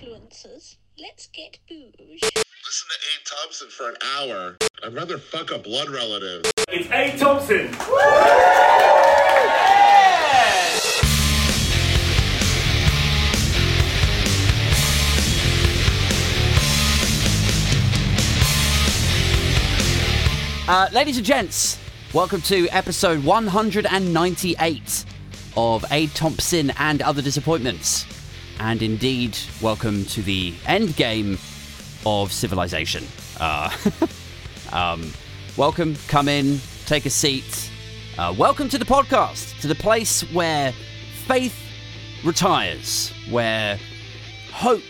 influencers. Let's get bouge. Listen to Aid Thompson for an hour. I'd rather fuck a blood relative. It's Aid Thompson. Woo! Yeah! Ladies and gents, welcome to episode 198 of Aid Thompson and Other Disappointments. And indeed, welcome to the end game of civilization. Welcome, come in, take a seat. Welcome to the podcast, to the place where faith retires, where hope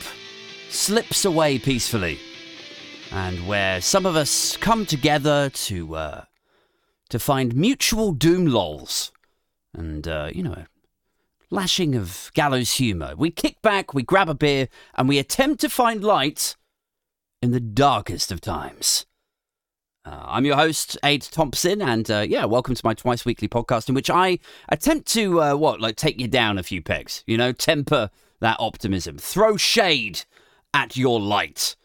slips away peacefully, and where some of us come together to find mutual doom lols and, lashing of gallows humour. We kick back, we grab a beer, and we attempt to find light in the darkest of times. I'm your host, Aid Thompson, and welcome to my twice-weekly podcast in which I attempt to, take you down a few pegs, temper that optimism, throw shade at your light,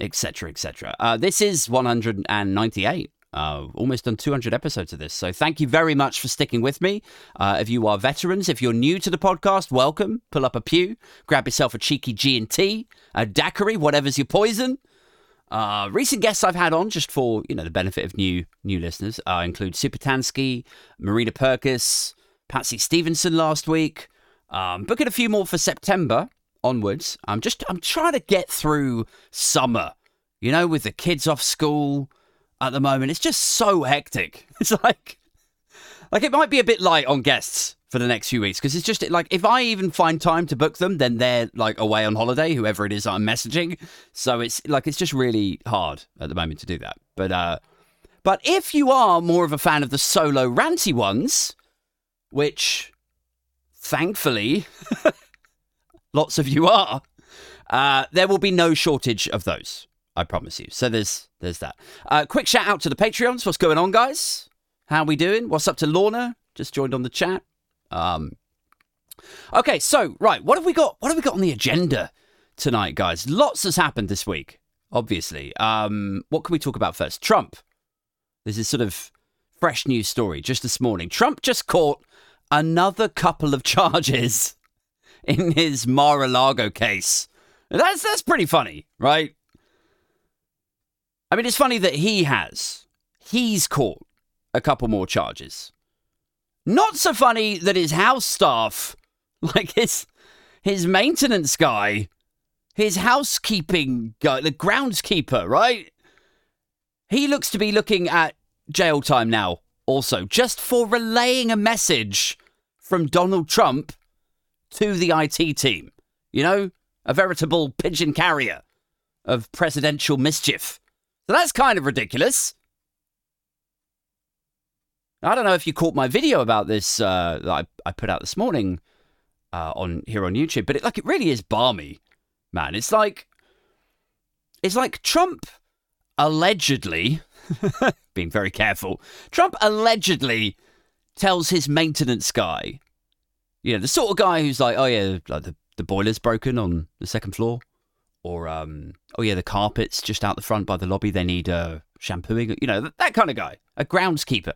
etc., etc. This is 198. Almost done 200 episodes of this, so thank you very much for sticking with me. If you are veterans, if you're new to the podcast, welcome. Pull up a pew, grab yourself a cheeky G&T, a daiquiri, whatever's your poison. Recent guests I've had on, just for the benefit of new listeners, include Supertansky, Marina Perkis, Patsy Stevenson last week. Booking a few more for September onwards. I'm trying to get through summer, with the kids off school. At the moment, it's just so hectic. It's like it might be a bit light on guests for the next few weeks because it's just like if I even find time to book them, then they're like away on holiday, whoever it is I'm messaging. So it's like it's just really hard at the moment to do that. But if you are more of a fan of the solo ranty ones, which thankfully lots of you are, there will be no shortage of those. I promise you. So there's that. Quick shout out to the Patreons. What's going on, guys? How we doing? What's up to Lorna? Just joined on the chat. Okay, so right, what have we got on the agenda tonight, guys? Lots has happened this week, obviously. What can we talk about first? Trump. This is sort of fresh news story just this morning. Trump just caught another couple of charges in his Mar-a-Lago case. That's pretty funny, right? I mean, it's funny that he's caught a couple more charges. Not so funny that his house staff, like his maintenance guy, his housekeeping guy, the groundskeeper, right? He looks to be looking at jail time now also, just for relaying a message from Donald Trump to the IT team. A veritable pigeon carrier of presidential mischief. So that's kind of ridiculous. I don't know if you caught my video about this that I put out this morning on YouTube, but it really is balmy, man. It's like Trump allegedly, being very careful, Trump allegedly tells his maintenance guy, the sort of guy who's like, oh yeah, like the boiler's broken on the second floor. Or, the carpet's just out the front by the lobby. They need shampooing. That kind of guy. A groundskeeper.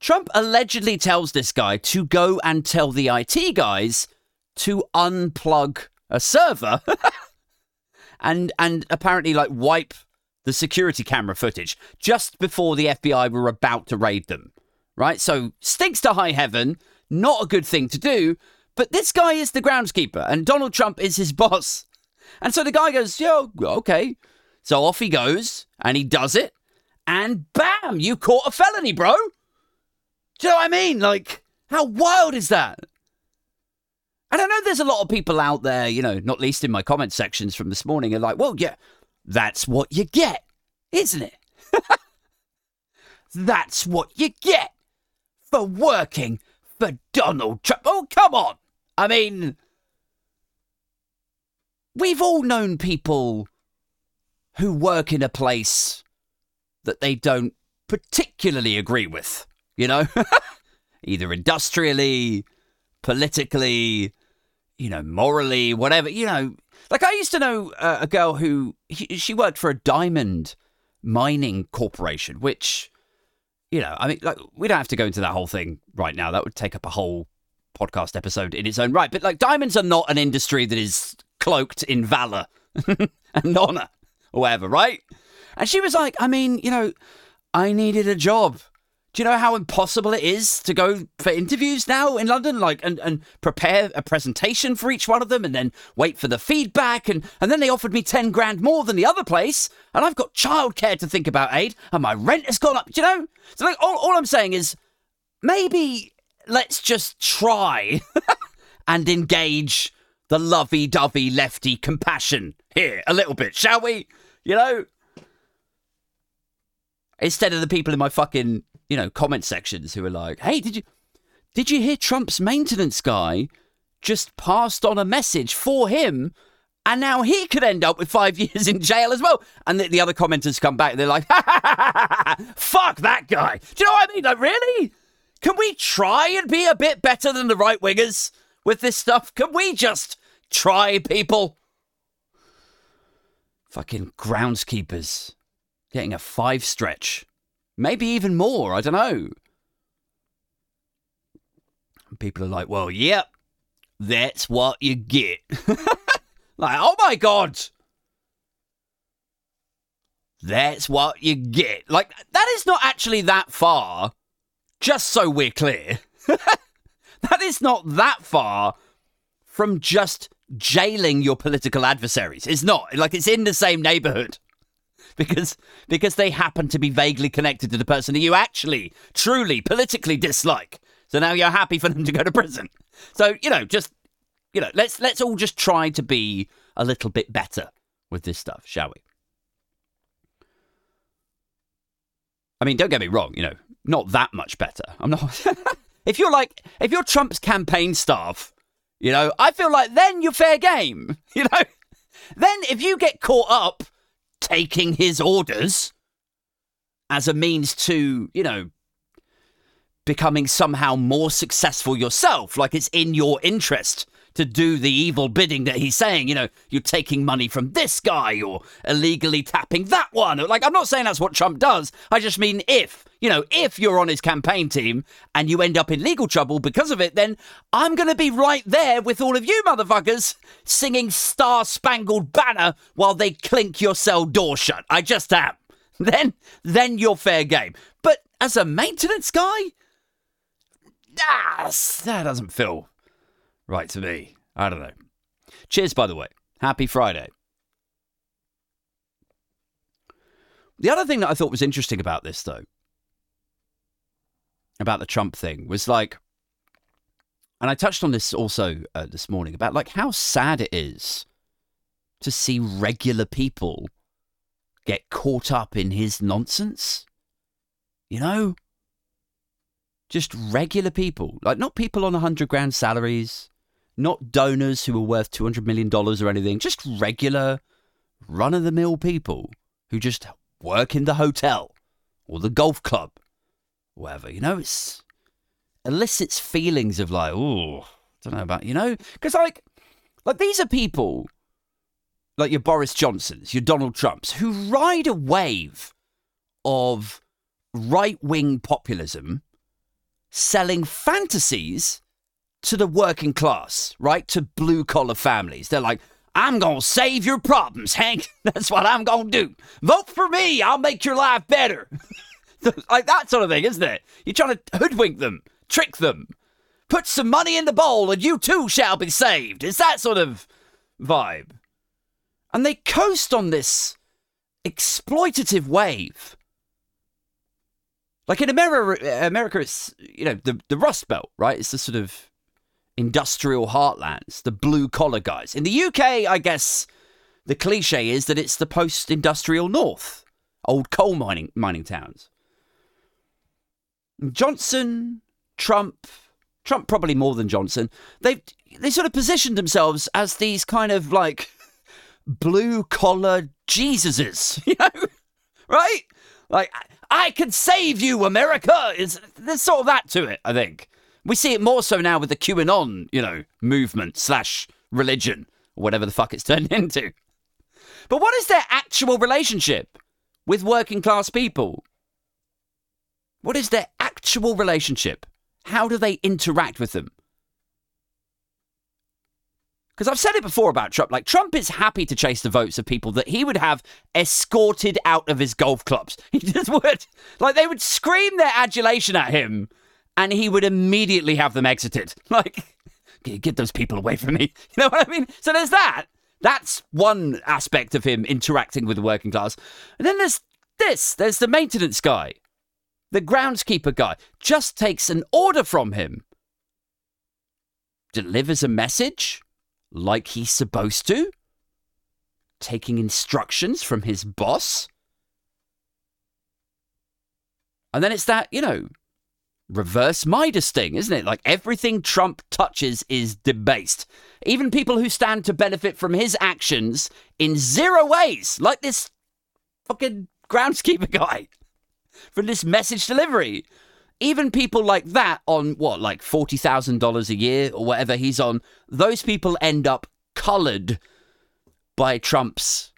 Trump allegedly tells this guy to go and tell the IT guys to unplug a server and apparently, wipe the security camera footage just before the FBI were about to raid them, right? So, stinks to high heaven. Not a good thing to do. But this guy is the groundskeeper and Donald Trump is his boss. And so the guy goes, yo, okay. So off he goes, and he does it, and bam, you caught a felony, bro. Do you know what I mean? How wild is that? And I know there's a lot of people out there, not least in my comment sections from this morning, are like, well, yeah, that's what you get, isn't it? That's what you get for working for Donald Trump. Oh, come on. I mean... We've all known people who work in a place that they don't particularly agree with, either industrially, politically, morally, whatever, Like, I used to know a girl who, she worked for a diamond mining corporation, which, you know, I mean, like, we don't have to go into that whole thing right now. That would take up a whole podcast episode in its own right. But, like, diamonds are not an industry that is cloaked in valor and honor or whatever, right? And she was like, I mean, you know, I needed a job. Do you know how impossible it is to go for interviews now in London, like, and prepare a presentation for each one of them and then wait for the feedback? And then they offered me 10 grand more than the other place. And I've got childcare to think about, Aid, and my rent has gone up. Do you know? So, like, all I'm saying is maybe let's just try and engage the lovey-dovey lefty compassion here a little bit, shall we? You know? Instead of the people in my fucking, you know, comment sections who are like, hey, did you hear Trump's maintenance guy just passed on a message for him and now he could end up with 5 years in jail as well? And the other commenters come back and they're like, ha, ha, ha, ha, fuck that guy. Do you know what I mean? Like, really? Can we try and be a bit better than the right wingers with this stuff? Can we just try, people? Fucking groundskeepers getting a 5 stretch. Maybe even more, I don't know. And people are like, well, yep, that's what you get. Like, oh my God. That's what you get. Like, that is not actually that far, just so we're clear. That is not that far from just jailing your political adversaries. It's not. Like, it's in the same neighbourhood. Because they happen to be vaguely connected to the person that you actually, truly, politically dislike. So now you're happy for them to go to prison. So, you know, just, you know, let's all just try to be a little bit better with this stuff, shall we? I mean, don't get me wrong, you know, not that much better. I'm not... if you're Trump's campaign staff, you know, I feel like then you're fair game, you know? Then if you get caught up taking his orders as a means to, you know, becoming somehow more successful yourself, like it's in your interest to do the evil bidding that he's saying, you know, you're taking money from this guy or illegally tapping that one. Like, I'm not saying that's what Trump does. I just mean if you're on his campaign team and you end up in legal trouble because of it, then I'm going to be right there with all of you motherfuckers singing Star Spangled Banner while they clink your cell door shut. I just am. Then you're fair game. But as a maintenance guy, that doesn't feel right to me. I don't know. Cheers, by the way. Happy Friday. The other thing that I thought was interesting about this, though, about the Trump thing, was like, and I touched on this also this morning, about like how sad it is to see regular people get caught up in his nonsense. You know? Just regular people. Like, not people on 100 grand salaries, not donors who are worth $200 million or anything, just regular run-of-the-mill people who just work in the hotel or the golf club, whatever, you know. It's elicits feelings of like, oh, don't know about, you know, because like these are people like your Boris Johnsons, your Donald Trumps, who ride a wave of right-wing populism selling fantasies to the working class, right, to blue-collar families. They're like, I'm going to save your problems, Hank. That's what I'm going to do. Vote for me. I'll make your life better. Like that sort of thing, isn't it? You're trying to hoodwink them, trick them, put some money in the bowl and you too shall be saved. It's that sort of vibe. And they coast on this exploitative wave. Like in America, it's, you know, the Rust Belt, right? It's the sort of industrial heartlands, the blue-collar guys. In the UK, I guess the cliche is that it's the post-industrial north, old coal mining towns. Johnson, Trump probably more than Johnson, they sort of positioned themselves as these kind of like blue-collar Jesuses, you know, right? Like, I can save you, America. There's sort of that to it, I think. We see it more so now with the QAnon, you know, movement / religion, or whatever the fuck it's turned into. But what is their actual relationship with working class people? What is their actual relationship? How do they interact with them? Because I've said it before about Trump, like Trump is happy to chase the votes of people that he would have escorted out of his golf clubs. He just would. Like they would scream their adulation at him and he would immediately have them exited. Like, get those people away from me. You know what I mean? So there's that. That's one aspect of him interacting with the working class. And then there's this. There's the maintenance guy, the groundskeeper guy. Just takes an order from him. Delivers a message. Like he's supposed to, taking instructions from his boss. And then it's that, you know, reverse Midas thing, isn't it? Like everything Trump touches is debased. Even people who stand to benefit from his actions in zero ways, like this fucking groundskeeper guy from this message delivery. Even people like that on, what, like $40,000 a year or whatever he's on, those people end up coloured by Trump's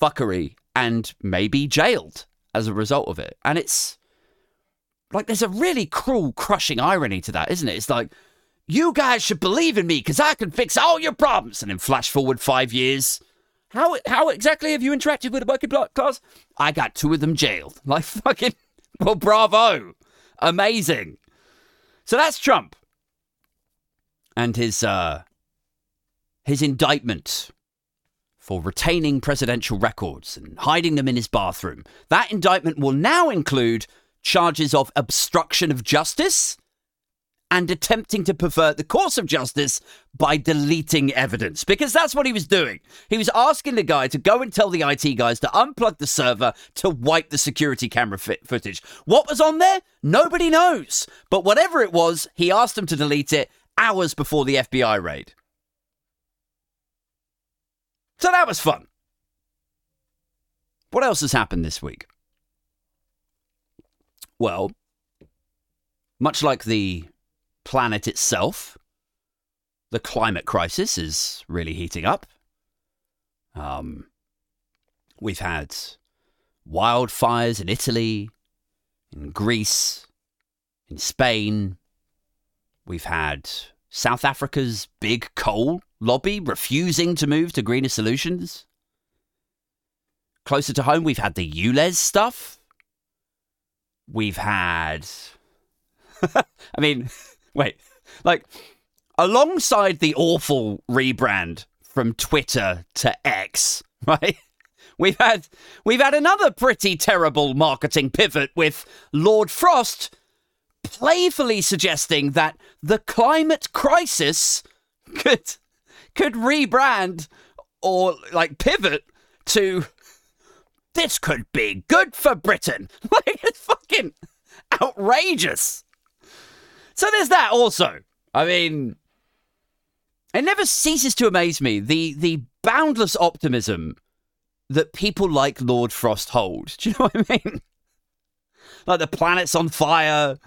fuckery and maybe jailed as a result of it. And it's like there's a really cruel, crushing irony to that, isn't it? It's like, you guys should believe in me because I can fix all your problems. And then flash forward 5 years. How exactly have you interacted with the working class? I got two of them jailed. Like, fucking, well, bravo. Amazing. So that's Trump and his indictment for retaining presidential records and hiding them in his bathroom. That indictment will now include charges of obstruction of justice and attempting to pervert the course of justice by deleting evidence, because that's what he was doing. He was asking the guy to go and tell the IT guys to unplug the server to wipe the security camera footage. What was on there? Nobody knows. But whatever it was, he asked them to delete it hours before the FBI raid. So that was fun. What else has happened this week? Well, much like the planet itself, the climate crisis is really heating up. We've had wildfires in Italy, in Greece, in Spain. We've had South Africa's big coal lobby refusing to move to greener solutions. Closer to home, we've had the ULEZ stuff. We've had... I mean... Wait, like, alongside the awful rebrand from Twitter to X, right? We've had another pretty terrible marketing pivot with Lord Frost playfully suggesting that the climate crisis could rebrand or, like, pivot to this could be good for Britain. Like, it's fucking outrageous. So there's that also. I mean, it never ceases to amaze me, the boundless optimism that people like Lord Frost hold. Do you know what I mean? Like the planet's on fire.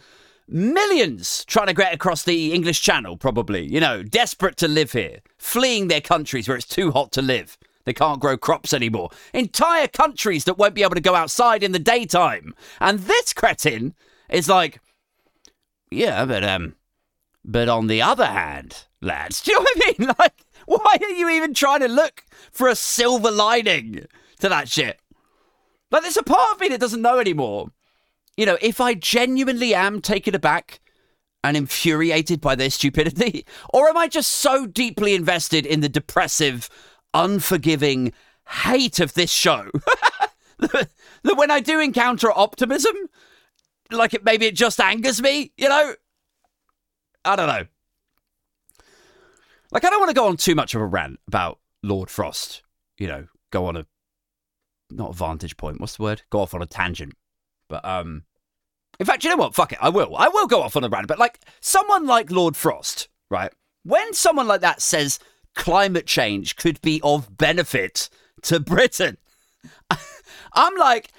Millions trying to get across the English Channel, probably. You know, desperate to live here. Fleeing their countries where it's too hot to live. They can't grow crops anymore. Entire countries that won't be able to go outside in the daytime. And this cretin is like... Yeah, but on the other hand, lads, do you know what I mean? Like, why are you even trying to look for a silver lining to that shit? Like, there's a part of me that doesn't know anymore. You know, if I genuinely am taken aback and infuriated by their stupidity, or am I just so deeply invested in the depressive, unforgiving hate of this show that when I do encounter optimism... Like, maybe it just angers me, you know? I don't know. Like, I don't want to go on too much of a rant about Lord Frost. You know, go on a... Not a vantage point. What's the word? Go off on a tangent. But, in fact, you know what? Fuck it. I will go off on a rant. But, like, someone like Lord Frost, right? When someone like that says climate change could be of benefit to Britain, I'm like,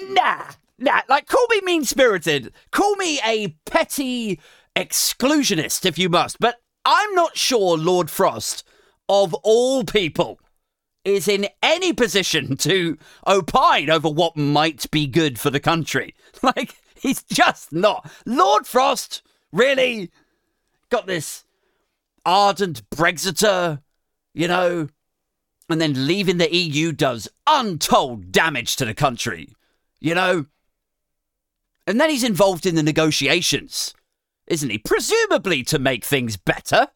nah. Nah, like, call me mean-spirited. Call me a petty exclusionist, if you must. But I'm not sure Lord Frost of all people, is in any position to opine over what might be good for the country. Like, he's just not. Lord Frost really got this ardent Brexiter, you know, and then leaving the EU does untold damage to the country, you know. And then he's involved in the negotiations, isn't he? Presumably to make things better,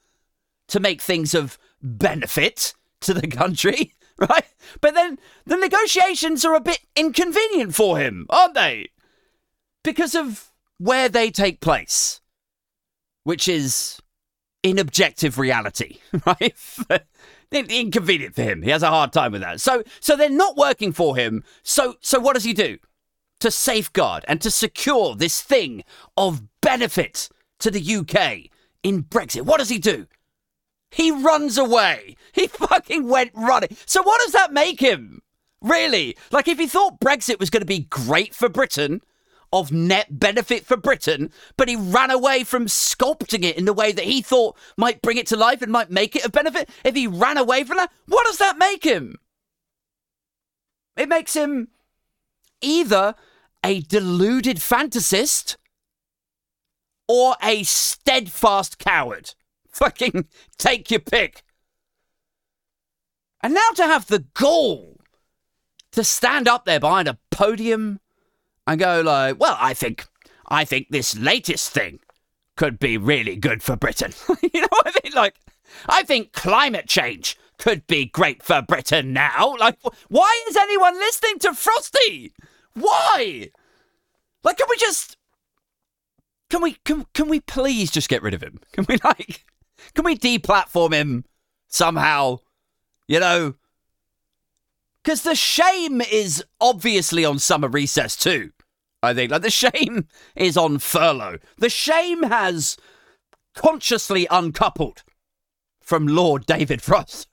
to make things of benefit to the country, right? But then the negotiations are a bit inconvenient for him, aren't they? Because of where they take place, which is in objective reality, right? Inconvenient for him. He has a hard time with that. So they're not working for him. So what does he do to safeguard and to secure this thing of benefit to the UK in Brexit? What does he do? He runs away. He fucking went running. So what does that make him? Really? Like, if he thought Brexit was going to be great for Britain, of net benefit for Britain, but he ran away from sculpting it in the way that he thought might bring it to life and might make it a benefit, if he ran away from that, what does that make him? It makes him either a deluded fantasist or a steadfast coward. Fucking take your pick. And now to have the gall to stand up there behind a podium and go like, well, I think this latest thing could be really good for Britain. You know what I mean? Like, I think climate change could be great for Britain now. Like, why is anyone listening to Frosty? Why? Like, can we please just get rid of him? Can we deplatform him somehow? You know? Because the shame is obviously on summer recess too, I think. Like, the shame is on furlough. The shame has consciously uncoupled from Lord David Frost.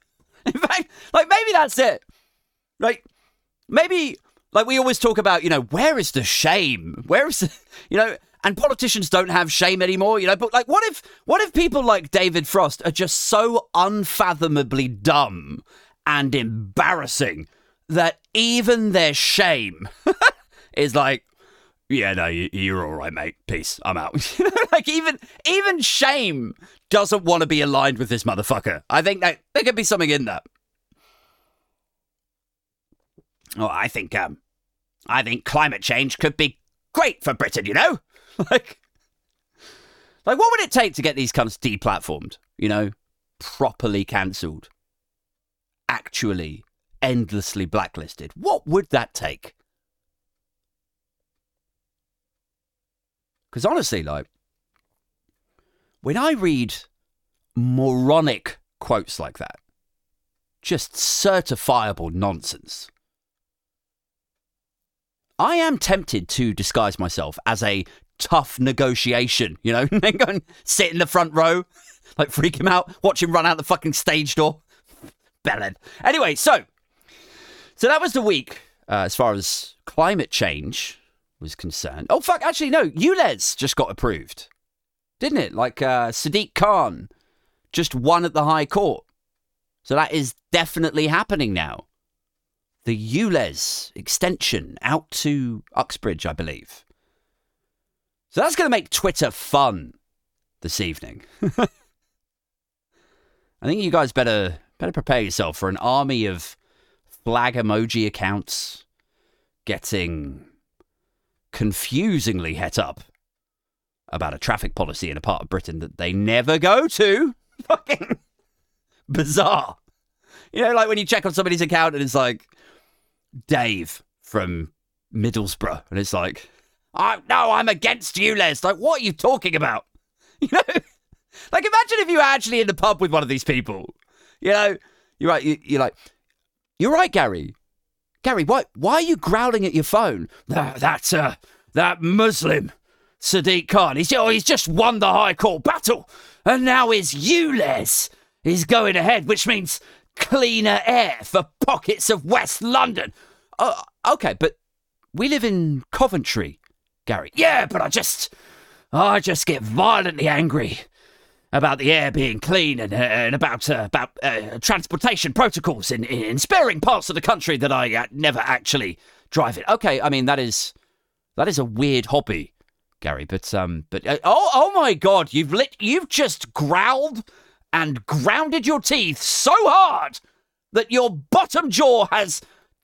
In fact, like, maybe that's it. Like, maybe, like, we always talk about, you know, where is the shame? Where is the, you know, and politicians don't have shame anymore, you know, but like, what if people like David Frost are just so unfathomably dumb and embarrassing that even their shame is like, yeah, no, you're all right, mate. Peace. I'm out. You know, like, even shame doesn't want to be aligned with this motherfucker. I think that there could be something in that. Oh, I think climate change could be great for Britain, you know? Like, what would it take to get these cunts deplatformed? You know, properly cancelled, actually endlessly blacklisted? What would that take? Because honestly, like, when I read moronic quotes like that, just certifiable nonsense, I am tempted to disguise myself as a tough negotiation, you know, and then go and sit in the front row, like, freak him out, watch him run out the fucking stage door. Bellend. Anyway, so that was the week as far as climate change was concerned. Oh, fuck, actually, no, ULEZ just got approved, didn't it? Like, Sadiq Khan just won at the High Court. So that is definitely happening now. The ULEZ extension out to Uxbridge, I believe. So that's going to make Twitter fun this evening. I think you guys better prepare yourself for an army of flag emoji accounts getting confusingly het up about a traffic policy in a part of Britain that they never go to. Fucking bizarre. You know, like, when you check on somebody's account and it's like, Dave from Middlesbrough, and it's like, I'm against you, Les. Like, what are you talking about? You know? Like, imagine if you were actually in the pub with one of these people. You know, you're right, Gary. Gary, why are you growling at your phone? That Muslim Sadiq Khan, he's just won the High Court battle, and now his ULEZ is going ahead, which means cleaner air for pockets of West London. Oh, okay, but we live in Coventry, Gary. Yeah, but I just get violently angry about the air being clean and about transportation protocols in sparing parts of the country that I never actually drive in. Okay, I mean, that is a weird hobby, Gary. But oh my God, you've just growled and grounded your teeth so hard that your bottom jaw has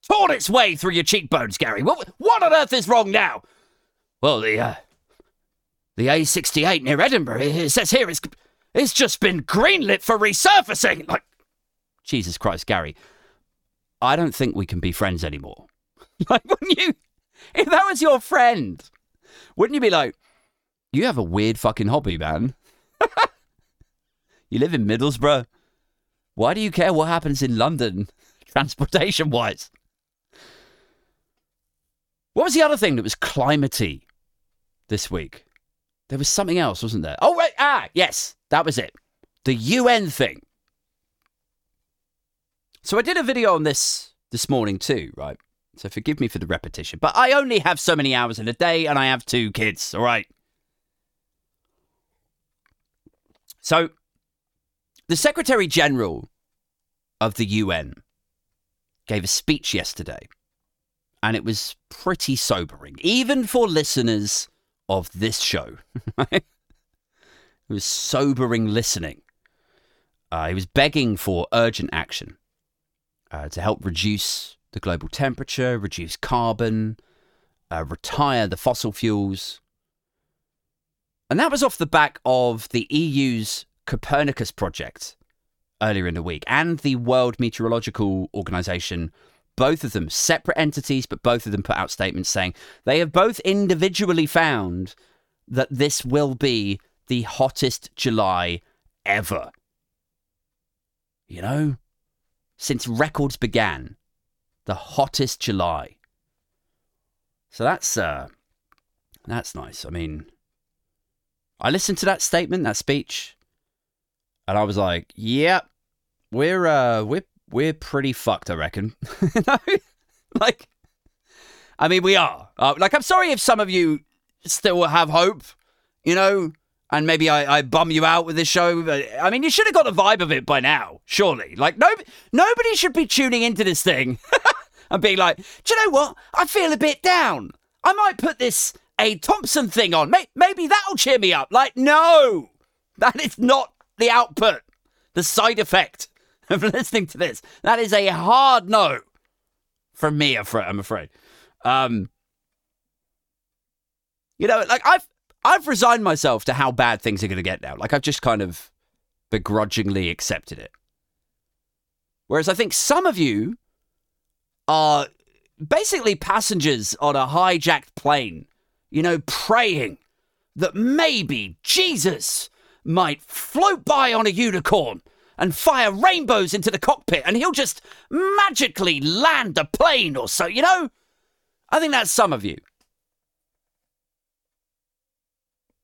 torn its way through your cheekbones, Gary. What on earth is wrong now? Well, the A68 near Edinburgh, it says here, it's just been greenlit for resurfacing. Like, Jesus Christ, Gary, I don't think we can be friends anymore. Like, wouldn't you, if that was your friend, wouldn't you be like, you have a weird fucking hobby, man. You live in Middlesbrough. Why do you care what happens in London, transportation-wise? What was the other thing that was climatey this week? There was something else, wasn't there? Oh, right. Ah, yes, that was it. The UN thing. So I did a video on this morning too, right? So forgive me for the repetition, but I only have so many hours in a day and I have 2 kids, all right? So the Secretary General of the UN gave a speech yesterday and it was pretty sobering, even for listeners of this show. It was sobering listening. He was begging for urgent action to help reduce the global temperature, reduce carbon, retire the fossil fuels. And that was off the back of the EU's Copernicus project earlier in the week and the World Meteorological Organization. Both of them separate entities, but both of them put out statements saying they have both individually found that this will be the hottest July ever. You know, since records began, the hottest July. So that's nice. I mean, I listened to that statement, that speech, and I was like, "Yep, yeah, we're pretty fucked, I reckon." No? Like, I mean, we are. Like, I'm sorry if some of you still have hope, you know, and maybe I bum you out with this show. But, I mean, you should have got the vibe of it by now, surely. Like, nobody should be tuning into this thing and being like, do you know what? I feel a bit down. I might put this Aid Thompson thing on. Maybe that'll cheer me up. Like, no, that is not the output, the side effect of listening to this. That is a hard no from me, I'm afraid. You know, like, I've resigned myself to how bad things are going to get now. Like, I've just kind of begrudgingly accepted it. Whereas I think some of you are basically passengers on a hijacked plane, you know, praying that maybe Jesus might float by on a unicorn and fire rainbows into the cockpit, and he'll just magically land the plane or so, you know? I think that's some of you.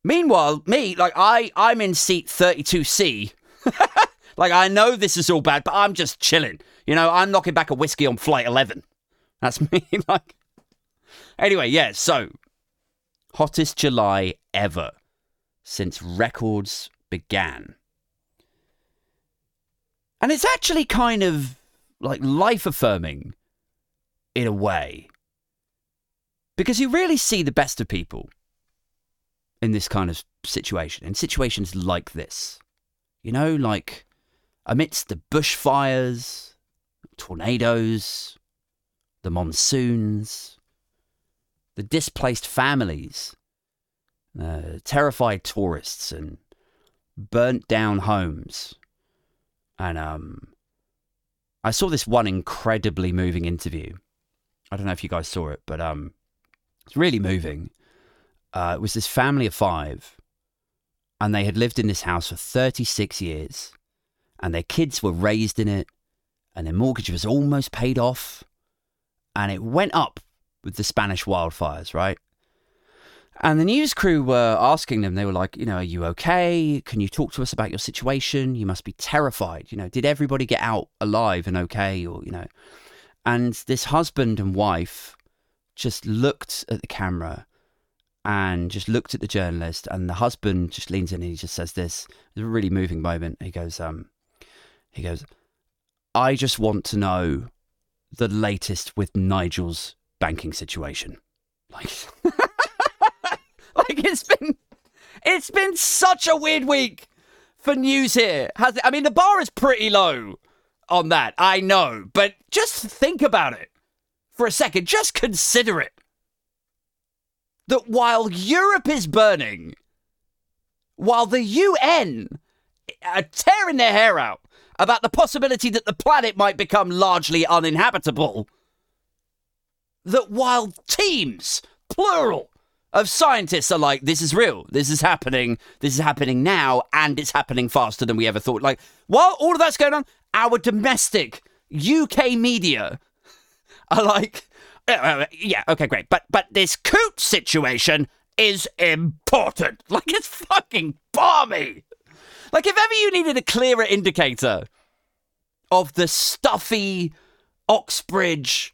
Meanwhile, me, like, I'm in seat 32C. Like, I know this is all bad, but I'm just chilling. You know, I'm knocking back a whiskey on flight 11. That's me, like. Anyway, yeah, so, hottest July ever since records began. And it's actually kind of like life-affirming in a way, because you really see the best of people in this kind of situation, in situations like this. You know, like amidst the bushfires, tornadoes, the monsoons, the displaced families, terrified tourists and burnt-down homes. And I saw this one incredibly moving interview. I don't know if you guys saw it, but it's really moving. It was this family of 5, and they had lived in this house for 36 years, and their kids were raised in it, and their mortgage was almost paid off, and it went up with the Spanish wildfires, right? And the news crew were asking them, they were like, you know, are you okay? Can you talk to us about your situation? You must be terrified. You know, did everybody get out alive and okay? Or, you know, and this husband and wife just looked at the camera and just looked at the journalist, and the husband just leans in and he just says this, it was a really moving moment. He goes, I just want to know the latest with Nigel's banking situation. Like, like it's been such a weird week for news here. I mean, the bar is pretty low on that, I know, but just think about it for a second. Just consider it. That while Europe is burning, while the UN are tearing their hair out about the possibility that the planet might become largely uninhabitable, that while teams, plural, of scientists are like, this is real, this is happening now, and it's happening faster than we ever thought. Like, while all of that's going on, our domestic UK media are like, yeah, okay, great, but this coot situation is important. Like, it's fucking balmy. Like, if ever you needed a clearer indicator of the stuffy Oxbridge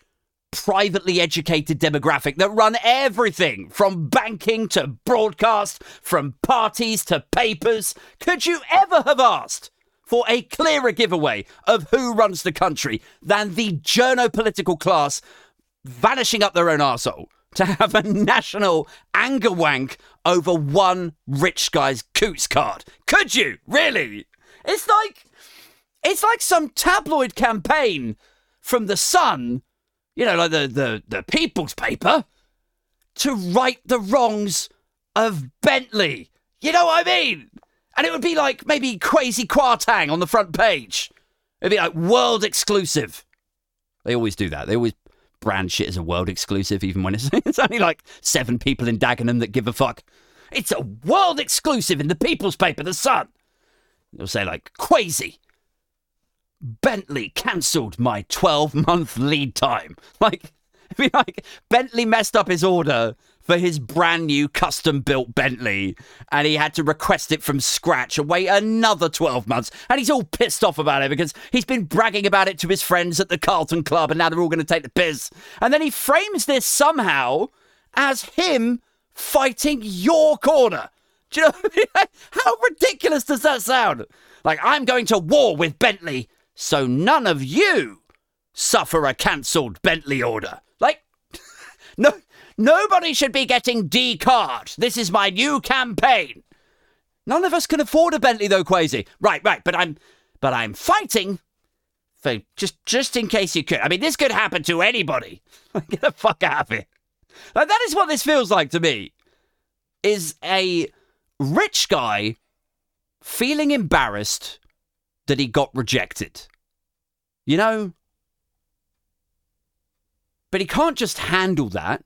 privately educated demographic that run everything from banking to broadcast, from parties to papers, could you ever have asked for a clearer giveaway of who runs the country than the journo-political class vanishing up their own arsehole to have a national anger wank over one rich guy's coots card? Could you? Really? It's like some tabloid campaign from The Sun, you know, like the People's Paper, to right the wrongs of Bentley. You know what I mean? And it would be like maybe Kwesi Kwarteng on the front page. It'd be like world exclusive. They always do that. They always brand shit as a world exclusive, even when it's only like 7 people in Dagenham that give a fuck. It's a world exclusive in the People's Paper, The Sun. They'll say like, Kwesi, Bentley cancelled my 12-month lead time. Like, I mean, like, Bentley messed up his order for his brand new custom-built Bentley, and he had to request it from scratch and wait another 12 months. And he's all pissed off about it because he's been bragging about it to his friends at the Carlton Club, and now they're all going to take the piss. And then he frames this somehow as him fighting your corner. Do you know what I mean? How ridiculous does that sound? Like, I'm going to war with Bentley, so none of you suffer a cancelled Bentley order. Like, no... Nobody should be getting D-card. This is my new campaign. None of us can afford a Bentley, though, Kwesi. Right, but I'm fighting for just in case you could. I mean, this could happen to anybody. Get the fuck out of here. Like, that is what this feels like to me, is a rich guy feeling embarrassed that he got rejected. You know? But he can't just handle that.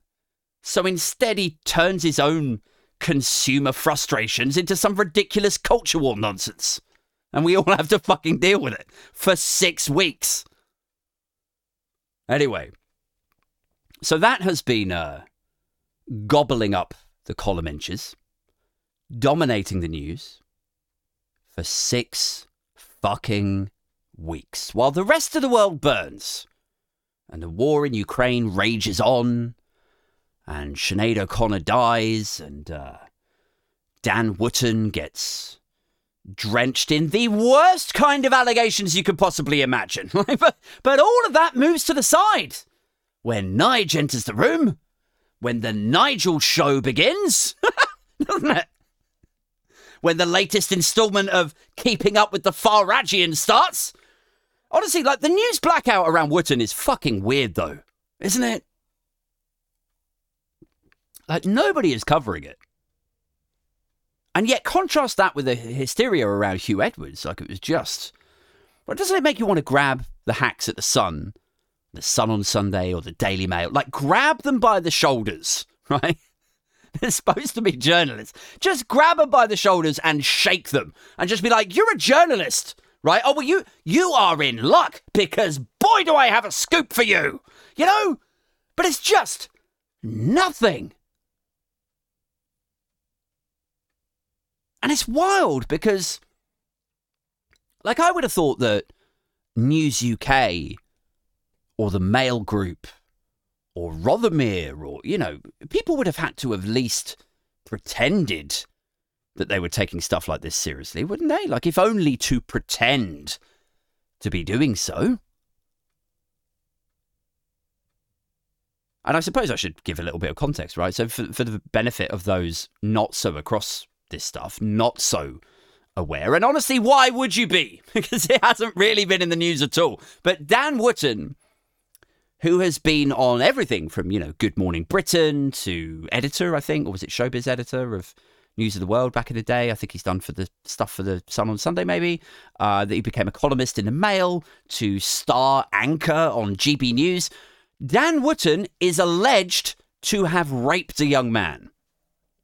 So instead, he turns his own consumer frustrations into some ridiculous culture war nonsense. And we all have to fucking deal with it for 6 weeks. Anyway, so that has been gobbling up the column inches, dominating the news for 6 fucking weeks. While the rest of the world burns and the war in Ukraine rages on, and Sinead O'Connor dies, and Dan Wootton gets drenched in the worst kind of allegations you could possibly imagine. but all of that moves to the side. When Nige enters the room, when the Nigel show begins, doesn't it? When the latest instalment of Keeping Up with the Faragian starts. Honestly, like, the news blackout around Wootton is fucking weird, though, isn't it? Like, nobody is covering it. And yet contrast that with the hysteria around Hugh Edwards. Like, it was just... Well, doesn't it make you want to grab the hacks at The Sun on Sunday or the Daily Mail? Like, grab them by the shoulders, right? They're supposed to be journalists. Just grab them by the shoulders and shake them. And just be like, you're a journalist, right? Oh, well, you are in luck because, boy, do I have a scoop for you, you know? But it's just nothing. And it's wild because, like, I would have thought that News UK or the Mail Group or Rothermere or, you know, people would have had to have at least pretended that they were taking stuff like this seriously, wouldn't they? Like, if only to pretend to be doing so. And I suppose I should give a little bit of context, right? So for the benefit of those not so across this stuff, not so aware, and honestly, why would you be? Because it hasn't really been in the news at all. But Dan Wootton, who has been on everything from, you know, Good Morning Britain to editor, I think, or was it Showbiz editor of News of the World back in the day. I think he's done for the stuff for the Sun on Sunday, maybe. That he became a columnist in the Mail to star anchor on GB News. Dan Wootton is alleged to have raped a young man.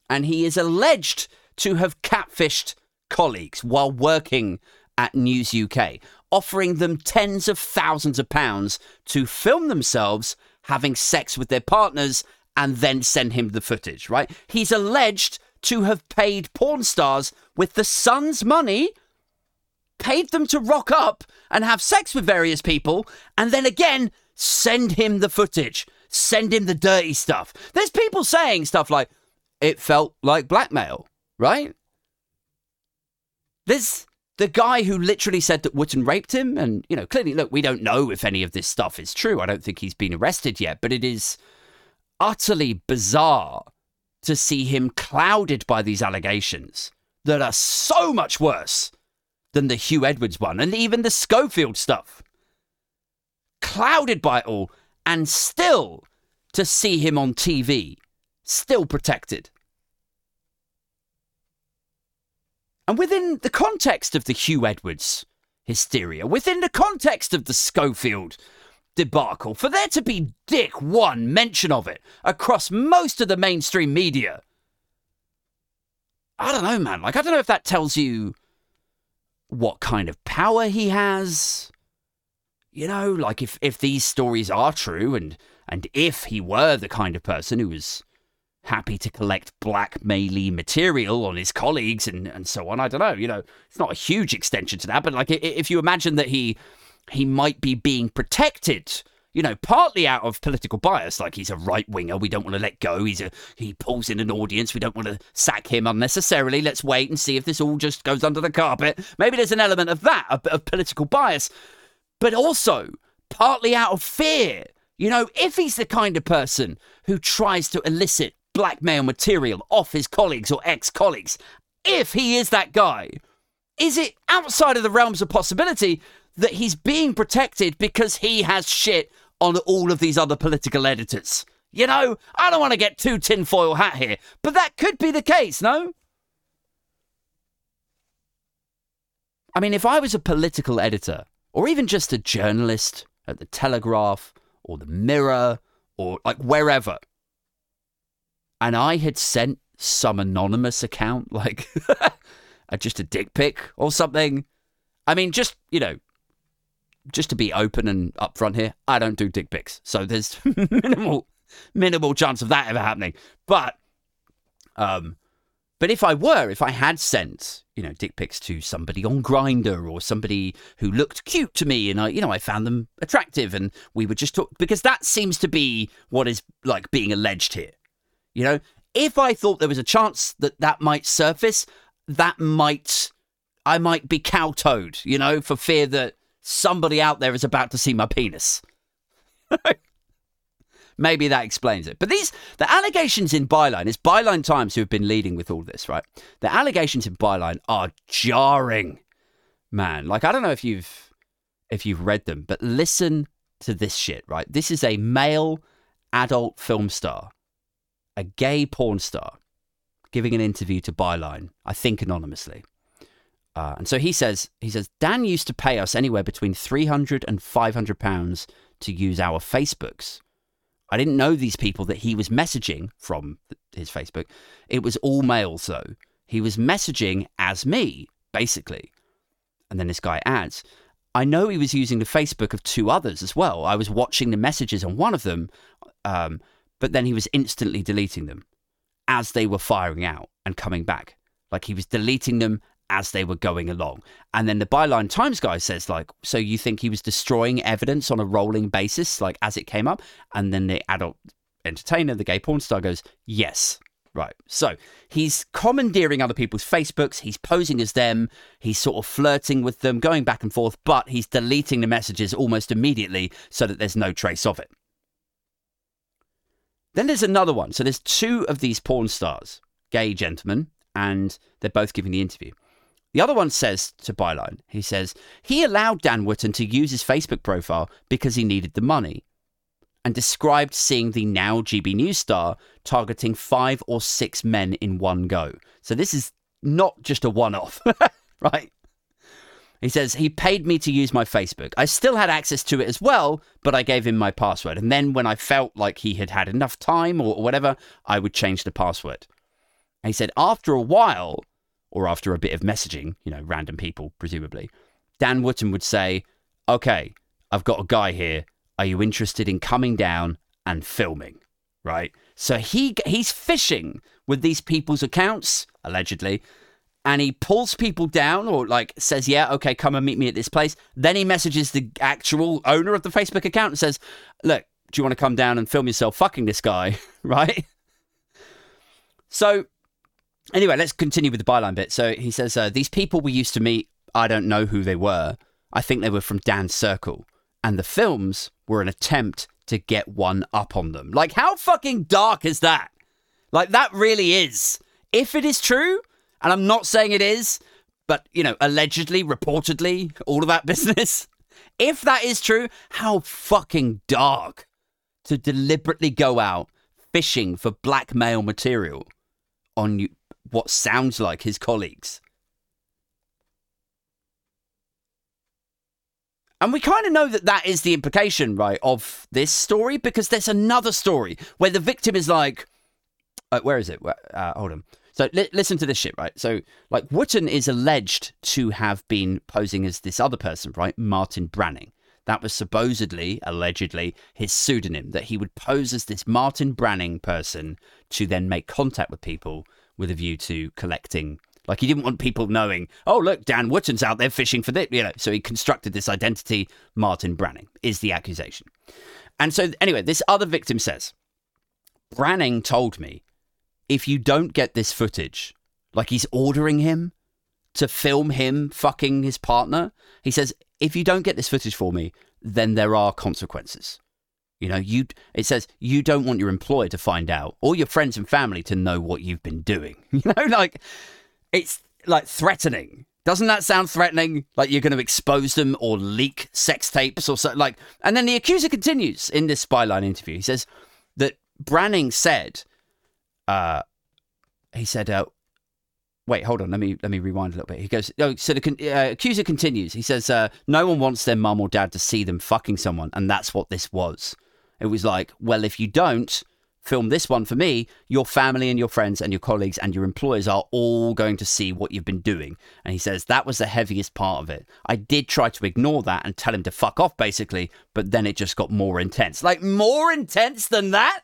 And he is alleged to have catfished colleagues while working at News UK, offering them tens of thousands of pounds to film themselves having sex with their partners and then send him the footage, right? He's alleged to have paid porn stars with the Sun's money, paid them to rock up and have sex with various people, and then again, send him the footage, send him the dirty stuff. There's people saying stuff like, it felt like blackmail, right? There's the guy who literally said that Wootton raped him, and, you know, clearly, look, we don't know if any of this stuff is true. I don't think he's been arrested yet, but it is utterly bizarre to see him clouded by these allegations that are so much worse than the Hugh Edwards one and even the Schofield stuff. Clouded by it all, and still to see him on TV, still protected. And within the context of the Hugh Edwards hysteria, within the context of the Schofield debacle, for there to be dick one mention of it across most of the mainstream media, I don't know, man. Like, I don't know if that tells you what kind of power he has. You know, like, if these stories are true, and if he were the kind of person who was happy to collect blackmail-y material on his colleagues and so on, I don't know, you know, it's not a huge extension to that, but, like, if you imagine that he might be being protected, you know, partly out of political bias, like, he's a right-winger, we don't want to let go, he pulls in an audience, we don't want to sack him unnecessarily, let's wait and see if this all just goes under the carpet. Maybe there's an element of that, of political bias, but also partly out of fear. You know, if he's the kind of person who tries to elicit blackmail material off his colleagues or ex-colleagues, if he is that guy, is it outside of the realms of possibility that he's being protected because he has shit on all of these other political editors? You know, I don't want to get too tinfoil hat here, but that could be the case, no? I mean, if I was a political editor, or even just a journalist at the Telegraph or the Mirror or, like, wherever, and I had sent some anonymous account, like just a dick pic or something. I mean, just, you know, just to be open and upfront here, I don't do dick pics. So there's minimal chance of that ever happening. But if I had sent, you know, dick pics to somebody on Grindr or somebody who looked cute to me and I, you know, I found them attractive and we would just talk, because that seems to be what is, like, being alleged here. You know, if I thought there was a chance that might surface, I might be kowtowed, you know, for fear that somebody out there is about to see my penis. Maybe that explains it. But the allegations in Byline, it's Byline Times who have been leading with all this, right? The allegations in Byline are jarring, man. Like, I don't know if you've read them, but listen to this shit, right? This is a male adult film star, a gay porn star, giving an interview to Byline, I think anonymously. And so he says, Dan used to pay us anywhere between £300 and £500 to use our Facebooks. I didn't know these people that he was messaging from his Facebook. It was all males, though. He was messaging as me, basically. And then this guy adds, I know he was using the Facebook of two others as well. I was watching the messages on one of them, but then he was instantly deleting them as they were firing out and coming back. Like, he was deleting them as they were going along. And then the Byline Times guy says, like, so you think he was destroying evidence on a rolling basis, like, as it came up? And then the adult entertainer, the gay porn star, goes, yes, Right. So he's commandeering other people's Facebooks. He's posing as them. He's sort of flirting with them, going back and forth, but he's deleting the messages almost immediately so that there's no trace of it. Then there's another one. So there's two of these porn stars, gay gentlemen, and they're both giving the interview. The other one says to Byline, he says, he allowed Dan Wootton to use his Facebook profile because he needed the money, and described seeing the now GB News star targeting 5 or 6 men in one go. So this is not just a one-off, right? He says, he paid me to use my Facebook. I still had access to it as well, but I gave him my password. And then when I felt like he had had enough time or whatever, I would change the password. And he said, after a while, or after a bit of messaging, you know, random people, presumably, Dan Wootton would say, okay, I've got a guy here. Are you interested in coming down and filming, right? So he's fishing with these people's accounts, allegedly, and he pulls people down or like says, yeah, okay, come and meet me at this place. Then he messages the actual owner of the Facebook account and says, look, do you want to come down and film yourself fucking this guy, right? So anyway, let's continue with the Byline bit. So he says, these people we used to meet, I don't know who they were. I think they were from Dan's circle. And the films were an attempt to get one up on them. Like, how fucking dark is that? Like, that really is. If it is true, and I'm not saying it is, but, you know, allegedly, reportedly, all of that business. If that is true, how fucking dark to deliberately go out fishing for blackmail material on what sounds like his colleagues. And we kind of know that that is the implication, right, of this story, because there's another story where the victim is like, where is it? Hold on. So listen to this shit, right? So, like, Wootton is alleged to have been posing as this other person, right? Martin Branning. That was supposedly, allegedly, his pseudonym, that he would pose as this Martin Branning person to then make contact with people with a view to collecting. Like, he didn't want people knowing, oh, look, Dan Wootton's out there fishing for this, you know. So he constructed this identity, Martin Branning, is the accusation. And so, anyway, this other victim says, Branning told me, if you don't get this footage, like he's ordering him to film him fucking his partner. He says, if you don't get this footage for me, then there are consequences. You know, it says you don't want your employer to find out or your friends and family to know what you've been doing. You know, like... It's like threatening. Doesn't that sound threatening? Like you're going to expose them or leak sex tapes or so. Like, and then the accuser continues in this Byline interview. He says that Branning said, wait, hold on. Let me rewind a little bit. He goes, oh, so the accuser continues. He says, no one wants their mum or dad to see them fucking someone. And that's what this was. It was like, well, if you don't film this one for me, your family and your friends and your colleagues and your employers are all going to see what you've been doing. And he says, that was the heaviest part of it. I did try to ignore that and tell him to fuck off, basically, but then it just got more intense. Like, more intense than that?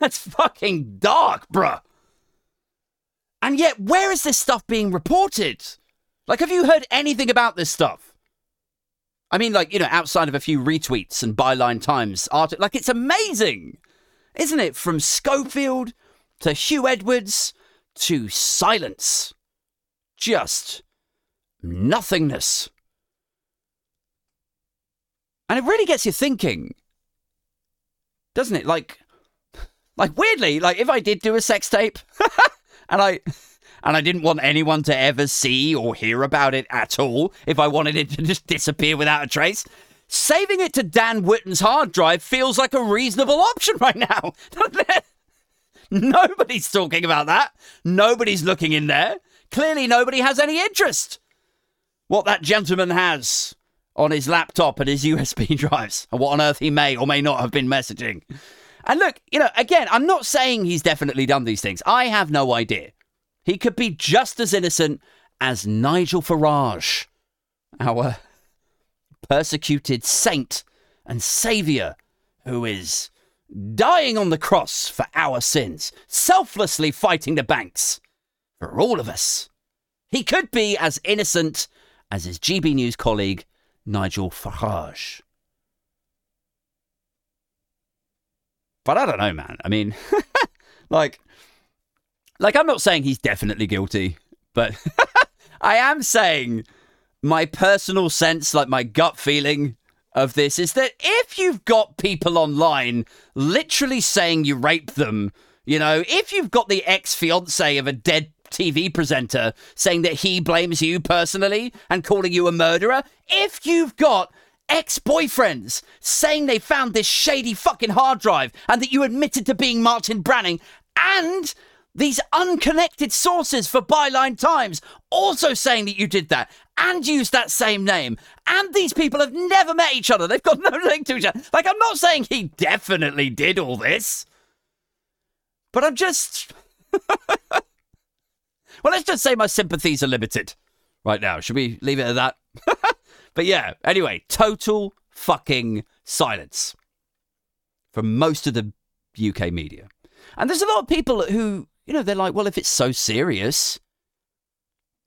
That's fucking dark, bruh. And yet, where is this stuff being reported? Like, have you heard anything about this stuff? I mean, like, you know, outside of a few retweets and Byline Times articles, like, it's amazing. Isn't it? From Schofield to Hugh Edwards to silence. Just nothingness. And it really gets you thinking, doesn't it? Like weirdly, like if I did do a sex tape and I didn't want anyone to ever see or hear about it at all, if I wanted it to just disappear without a trace... Saving it to Dan Wootton's hard drive feels like a reasonable option right now. Nobody's talking about that. Nobody's looking in there. Clearly nobody has any interest. What that gentleman has on his laptop and his USB drives and what on earth he may or may not have been messaging. And look, you know, again, I'm not saying he's definitely done these things. I have no idea. He could be just as innocent as Nigel Farage, our... persecuted saint and saviour who is dying on the cross for our sins, selflessly fighting the banks for all of us. He could be as innocent as his GB News colleague, Nigel Farage. But I don't know, man. I mean, like, Like, I'm not saying he's definitely guilty, but I am saying my personal sense, like my gut feeling of this, is that if you've got people online literally saying you raped them, you know, if you've got the ex-fiancé of a dead TV presenter saying that he blames you personally and calling you a murderer, if you've got ex-boyfriends saying they found this shady fucking hard drive and that you admitted to being Martin Branning, and these unconnected sources for Byline Times also saying that you did that and used that same name, and these people have never met each other, they've got no link to each other. Like, I'm not saying he definitely did all this, but I'm just... Well, let's just say my sympathies are limited right now. Should we leave it at that? But yeah, anyway, total fucking silence from most of the UK media. And there's a lot of people who, you know, they're like, well, if it's so serious,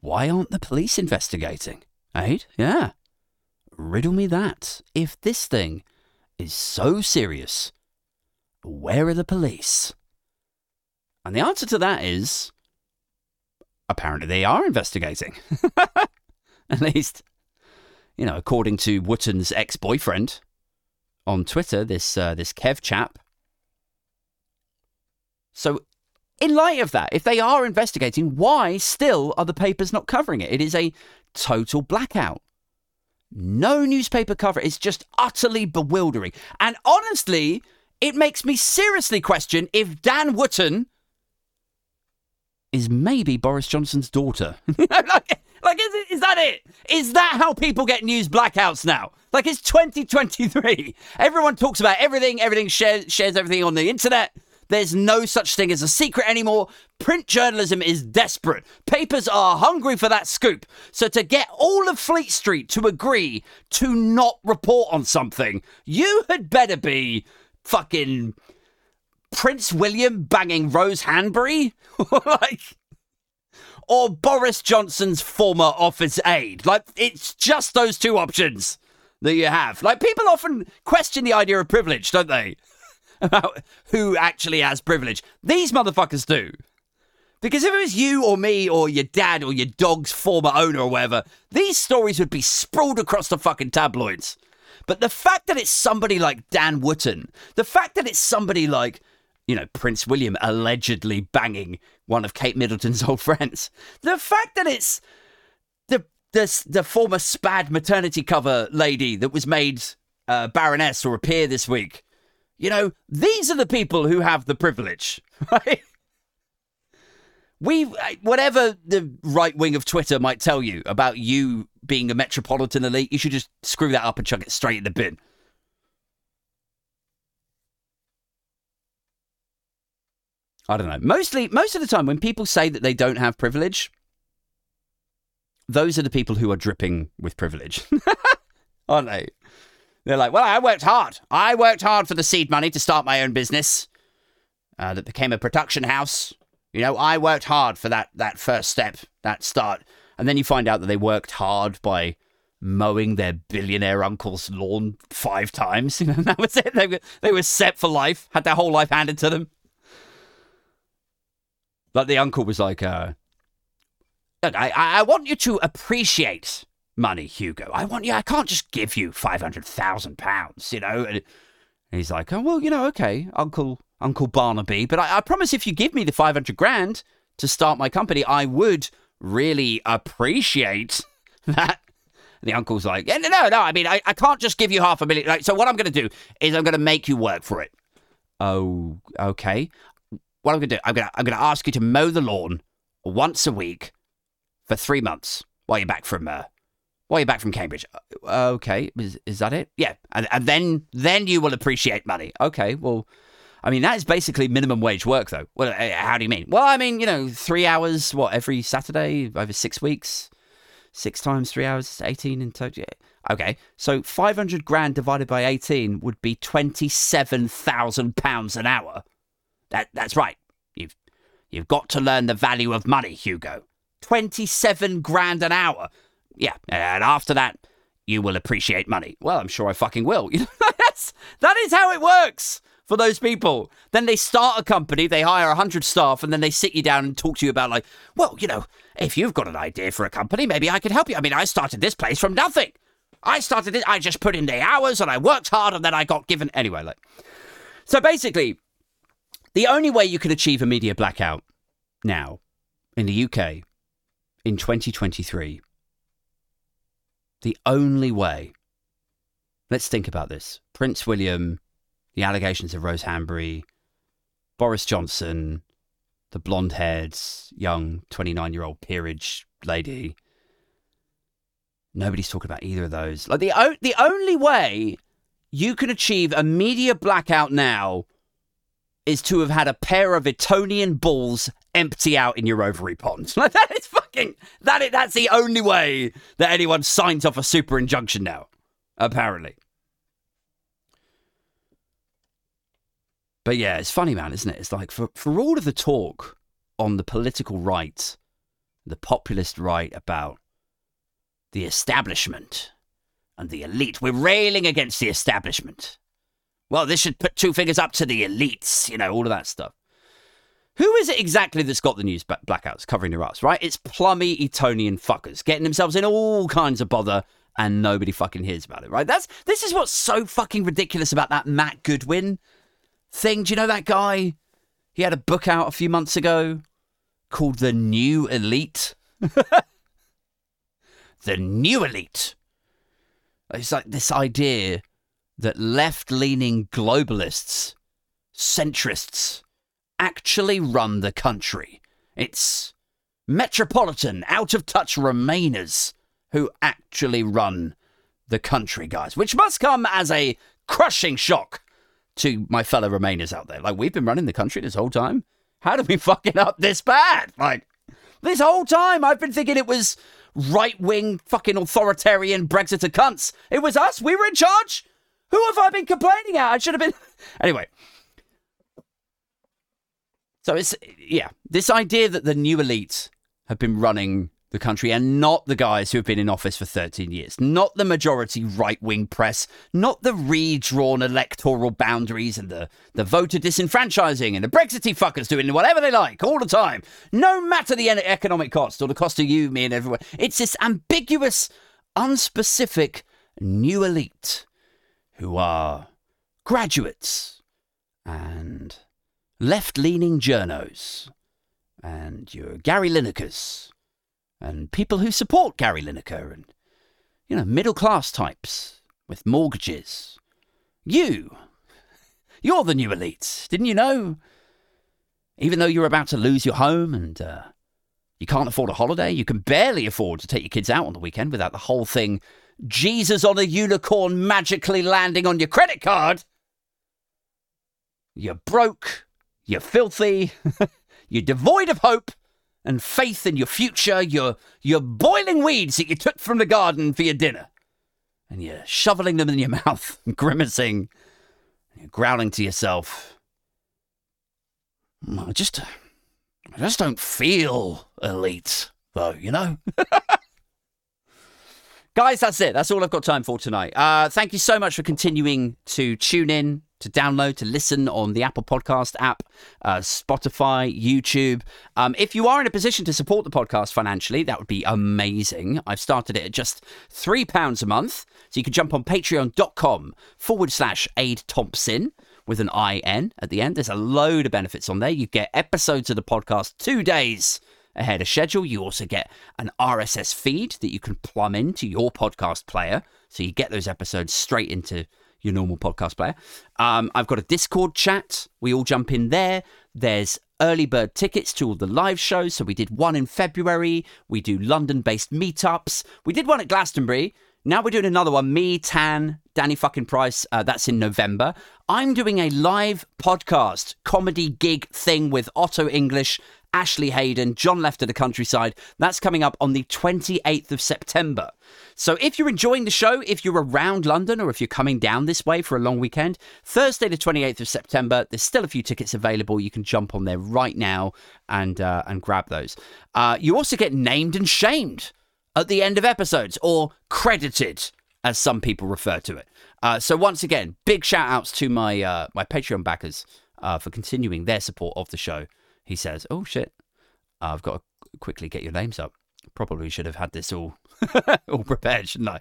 why aren't the police investigating? Aid? Yeah. Riddle me that. If this thing is so serious, where are the police? And the answer to that is... apparently they are investigating. At least, you know, according to Wootton's ex-boyfriend on Twitter, this Kev chap. So in light of that, if they are investigating, why still are the papers not covering it? It is a total blackout. No newspaper cover. It's just utterly bewildering. And honestly, it makes me seriously question if Dan Wootton is maybe Boris Johnson's daughter. Is that it? Is that how people get news blackouts now? Like, it's 2023. Everyone talks about everything. Everything shares everything on the internet. There's no such thing as a secret anymore. Print journalism is desperate. Papers are hungry for that scoop. So to get all of Fleet Street to agree to not report on something, you had better be fucking... Prince William banging Rose Hanbury? Or Boris Johnson's former office aide? Like, it's just those two options that you have. Like, people often question the idea of privilege, don't they? About who actually has privilege. These motherfuckers do. Because if it was you or me or your dad or your dog's former owner or whatever, these stories would be sprawled across the fucking tabloids. But the fact that it's somebody like Dan Wootton, the fact that it's somebody like... you know, Prince William allegedly banging one of Kate Middleton's old friends. The fact that it's the former SPAD maternity cover lady that was made baroness or a peer this week. You know, these are the people who have the privilege, right? Whatever the right wing of Twitter might tell you about you being a metropolitan elite, you should just screw that up and chuck it straight in the bin. I don't know. Most of the time when people say that they don't have privilege, those are the people who are dripping with privilege, aren't they? They're like, well, I worked hard. I worked hard for the seed money to start my own business that became a production house. You know, I worked hard for that first step, that start. And then you find out that they worked hard by mowing their billionaire uncle's lawn 5 times. And that was it. They were set for life, had their whole life handed to them. Like, the uncle was like, look, I want you to appreciate money, Hugo. I can't just give you £500,000, you know. And he's like, oh, well, you know, okay, Uncle Barnaby. But I promise if you give me the 500 grand to start my company, I would really appreciate that. And the uncle's like, yeah, no, I mean, I can't just give you $500,000. Like, so what I'm going to do is I'm going to make you work for it. Oh, okay. What I'm going to do, I'm going to ask you to mow the lawn once a week for 3 months while you're back from Cambridge. Okay, is that it? Yeah, and then you will appreciate money. Okay, well, I mean, that is basically minimum wage work, though. Well, how do you mean? Well, I mean, you know, 3 hours, every Saturday over 6 weeks, 6 times 3 hours, 18 in total. Okay, so 500 grand divided by 18 would be £27,000 an hour. That's right. You've got to learn the value of money, Hugo. 27 grand an hour. Yeah, and after that, you will appreciate money. Well, I'm sure I fucking will. You know, that is how it works. for those people. Then they start a company, they hire 100 staff, and then they sit you down and talk to you about, like, well, you know, if you've got an idea for a company, maybe I could help you. I mean, I started this place from nothing. I just put in the hours and I worked hard and then I got given... Anyway, like... So basically, the only way you can achieve a media blackout now in the UK in 2023, the only way... Let's think about this. Prince William, the allegations of Rose Hanbury, Boris Johnson, the blonde-haired, young 29-year-old peerage lady... Nobody's talking about either of those. Like the only way you can achieve a media blackout now is to have had a pair of Etonian balls empty out in your ovary pond. Like that is fucking... That's the only way that anyone signs off a super injunction now, apparently. But yeah, it's funny, man, isn't it? It's like for all of the talk on the political right, the populist right about the establishment and the elite. We're railing against the establishment. Well, this should put two fingers up to the elites, you know, all of that stuff. Who is it exactly that's got the news blackouts covering their ass, right? It's plummy Etonian fuckers getting themselves in all kinds of bother and nobody fucking hears about it, right? This is what's so fucking ridiculous about that Matt Goodwin thing. Do you know that guy? He had a book out a few months ago called The New Elite. The new elite. It's like this idea that left-leaning globalists, centrists, actually run the country. It's metropolitan, out-of-touch Remainers who actually run the country, guys, which must come as a crushing shock to my fellow Remainers out there. Like, we've been running the country this whole time. How did we fuck it up this bad? Like, this whole time I've been thinking it was... right-wing fucking authoritarian Brexiter cunts. It was us. We were in charge. Who have I been complaining at? I should have been... Anyway. So it's... Yeah. This idea that the new elite have been running the country and not the guys who have been in office for 13 years. Not the majority right-wing press. Not the redrawn electoral boundaries and the voter disenfranchising and the Brexity fuckers doing whatever they like all the time. No matter the economic cost or the cost of you, me and everyone. It's this ambiguous, unspecific new elite who are graduates and left-leaning journos and your Gary Linekers. And people who support Gary Lineker and, you know, middle-class types with mortgages. You're the new elite, didn't you know? Even though you're about to lose your home and you can't afford a holiday, you can barely afford to take your kids out on the weekend without the whole thing Jesus on a unicorn magically landing on your credit card. You're broke, you're filthy, you're devoid of hope and faith in your future, you're boiling weeds that you took from the garden for your dinner. And you're shoveling them in your mouth and grimacing. And you're growling to yourself, I just don't feel elite, though, you know? Guys, that's it. That's all I've got time for tonight. Thank you so much for continuing to tune in, to download, to listen on the Apple Podcast app, Spotify, YouTube. If you are in a position to support the podcast financially, that would be amazing. I've started it at just £3 a month. So you can jump on patreon.com/Aid Thompson with an IN at the end. There's a load of benefits on there. You get episodes of the podcast 2 days ahead of schedule. You also get an RSS feed that you can plumb into your podcast player. So you get those episodes straight into your normal podcast player. I've got a Discord chat. We all jump in there. There's early bird tickets to all the live shows. So we did one in February. We do London-based meetups. We did one at Glastonbury. Now we're doing another one. Me, Tan, Danny fucking Price. That's in November. I'm doing a live podcast comedy gig thing with Otto English, Ashley Hayden, John Left of the Countryside. That's coming up on the 28th of September. So if you're enjoying the show, if you're around London or if you're coming down this way for a long weekend, Thursday the 28th of September, there's still a few tickets available. You can jump on there right now and grab those. You also get named and shamed at the end of episodes, or credited, as some people refer to it. So once again, big shout outs to my my Patreon backers for continuing their support of the show. He says, oh shit, I've got to quickly get your names up. Probably should have had this all all prepared, shouldn't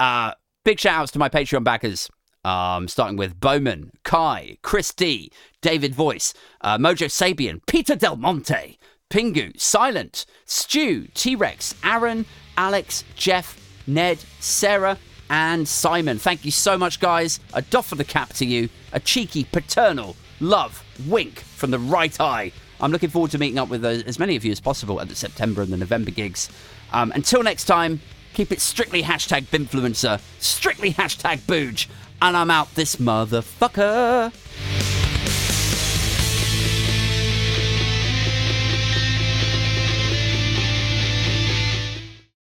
I? Big shout outs to my Patreon backers. Starting with Bowman, Kai, Chris D, David Voice, Mojo Sabian, Peter Del Monte, Pingu, Silent, Stu, T-Rex, Aaron, Alex, Jeff, Ned, Sarah, and Simon. Thank you so much, guys. A doff of the cap to you. A cheeky, paternal love wink from the right eye. I'm looking forward to meeting up with as many of you as possible at the September and the November gigs. Until next time, keep it strictly hashtag Binfluencer, strictly hashtag Booge, and I'm out this motherfucker.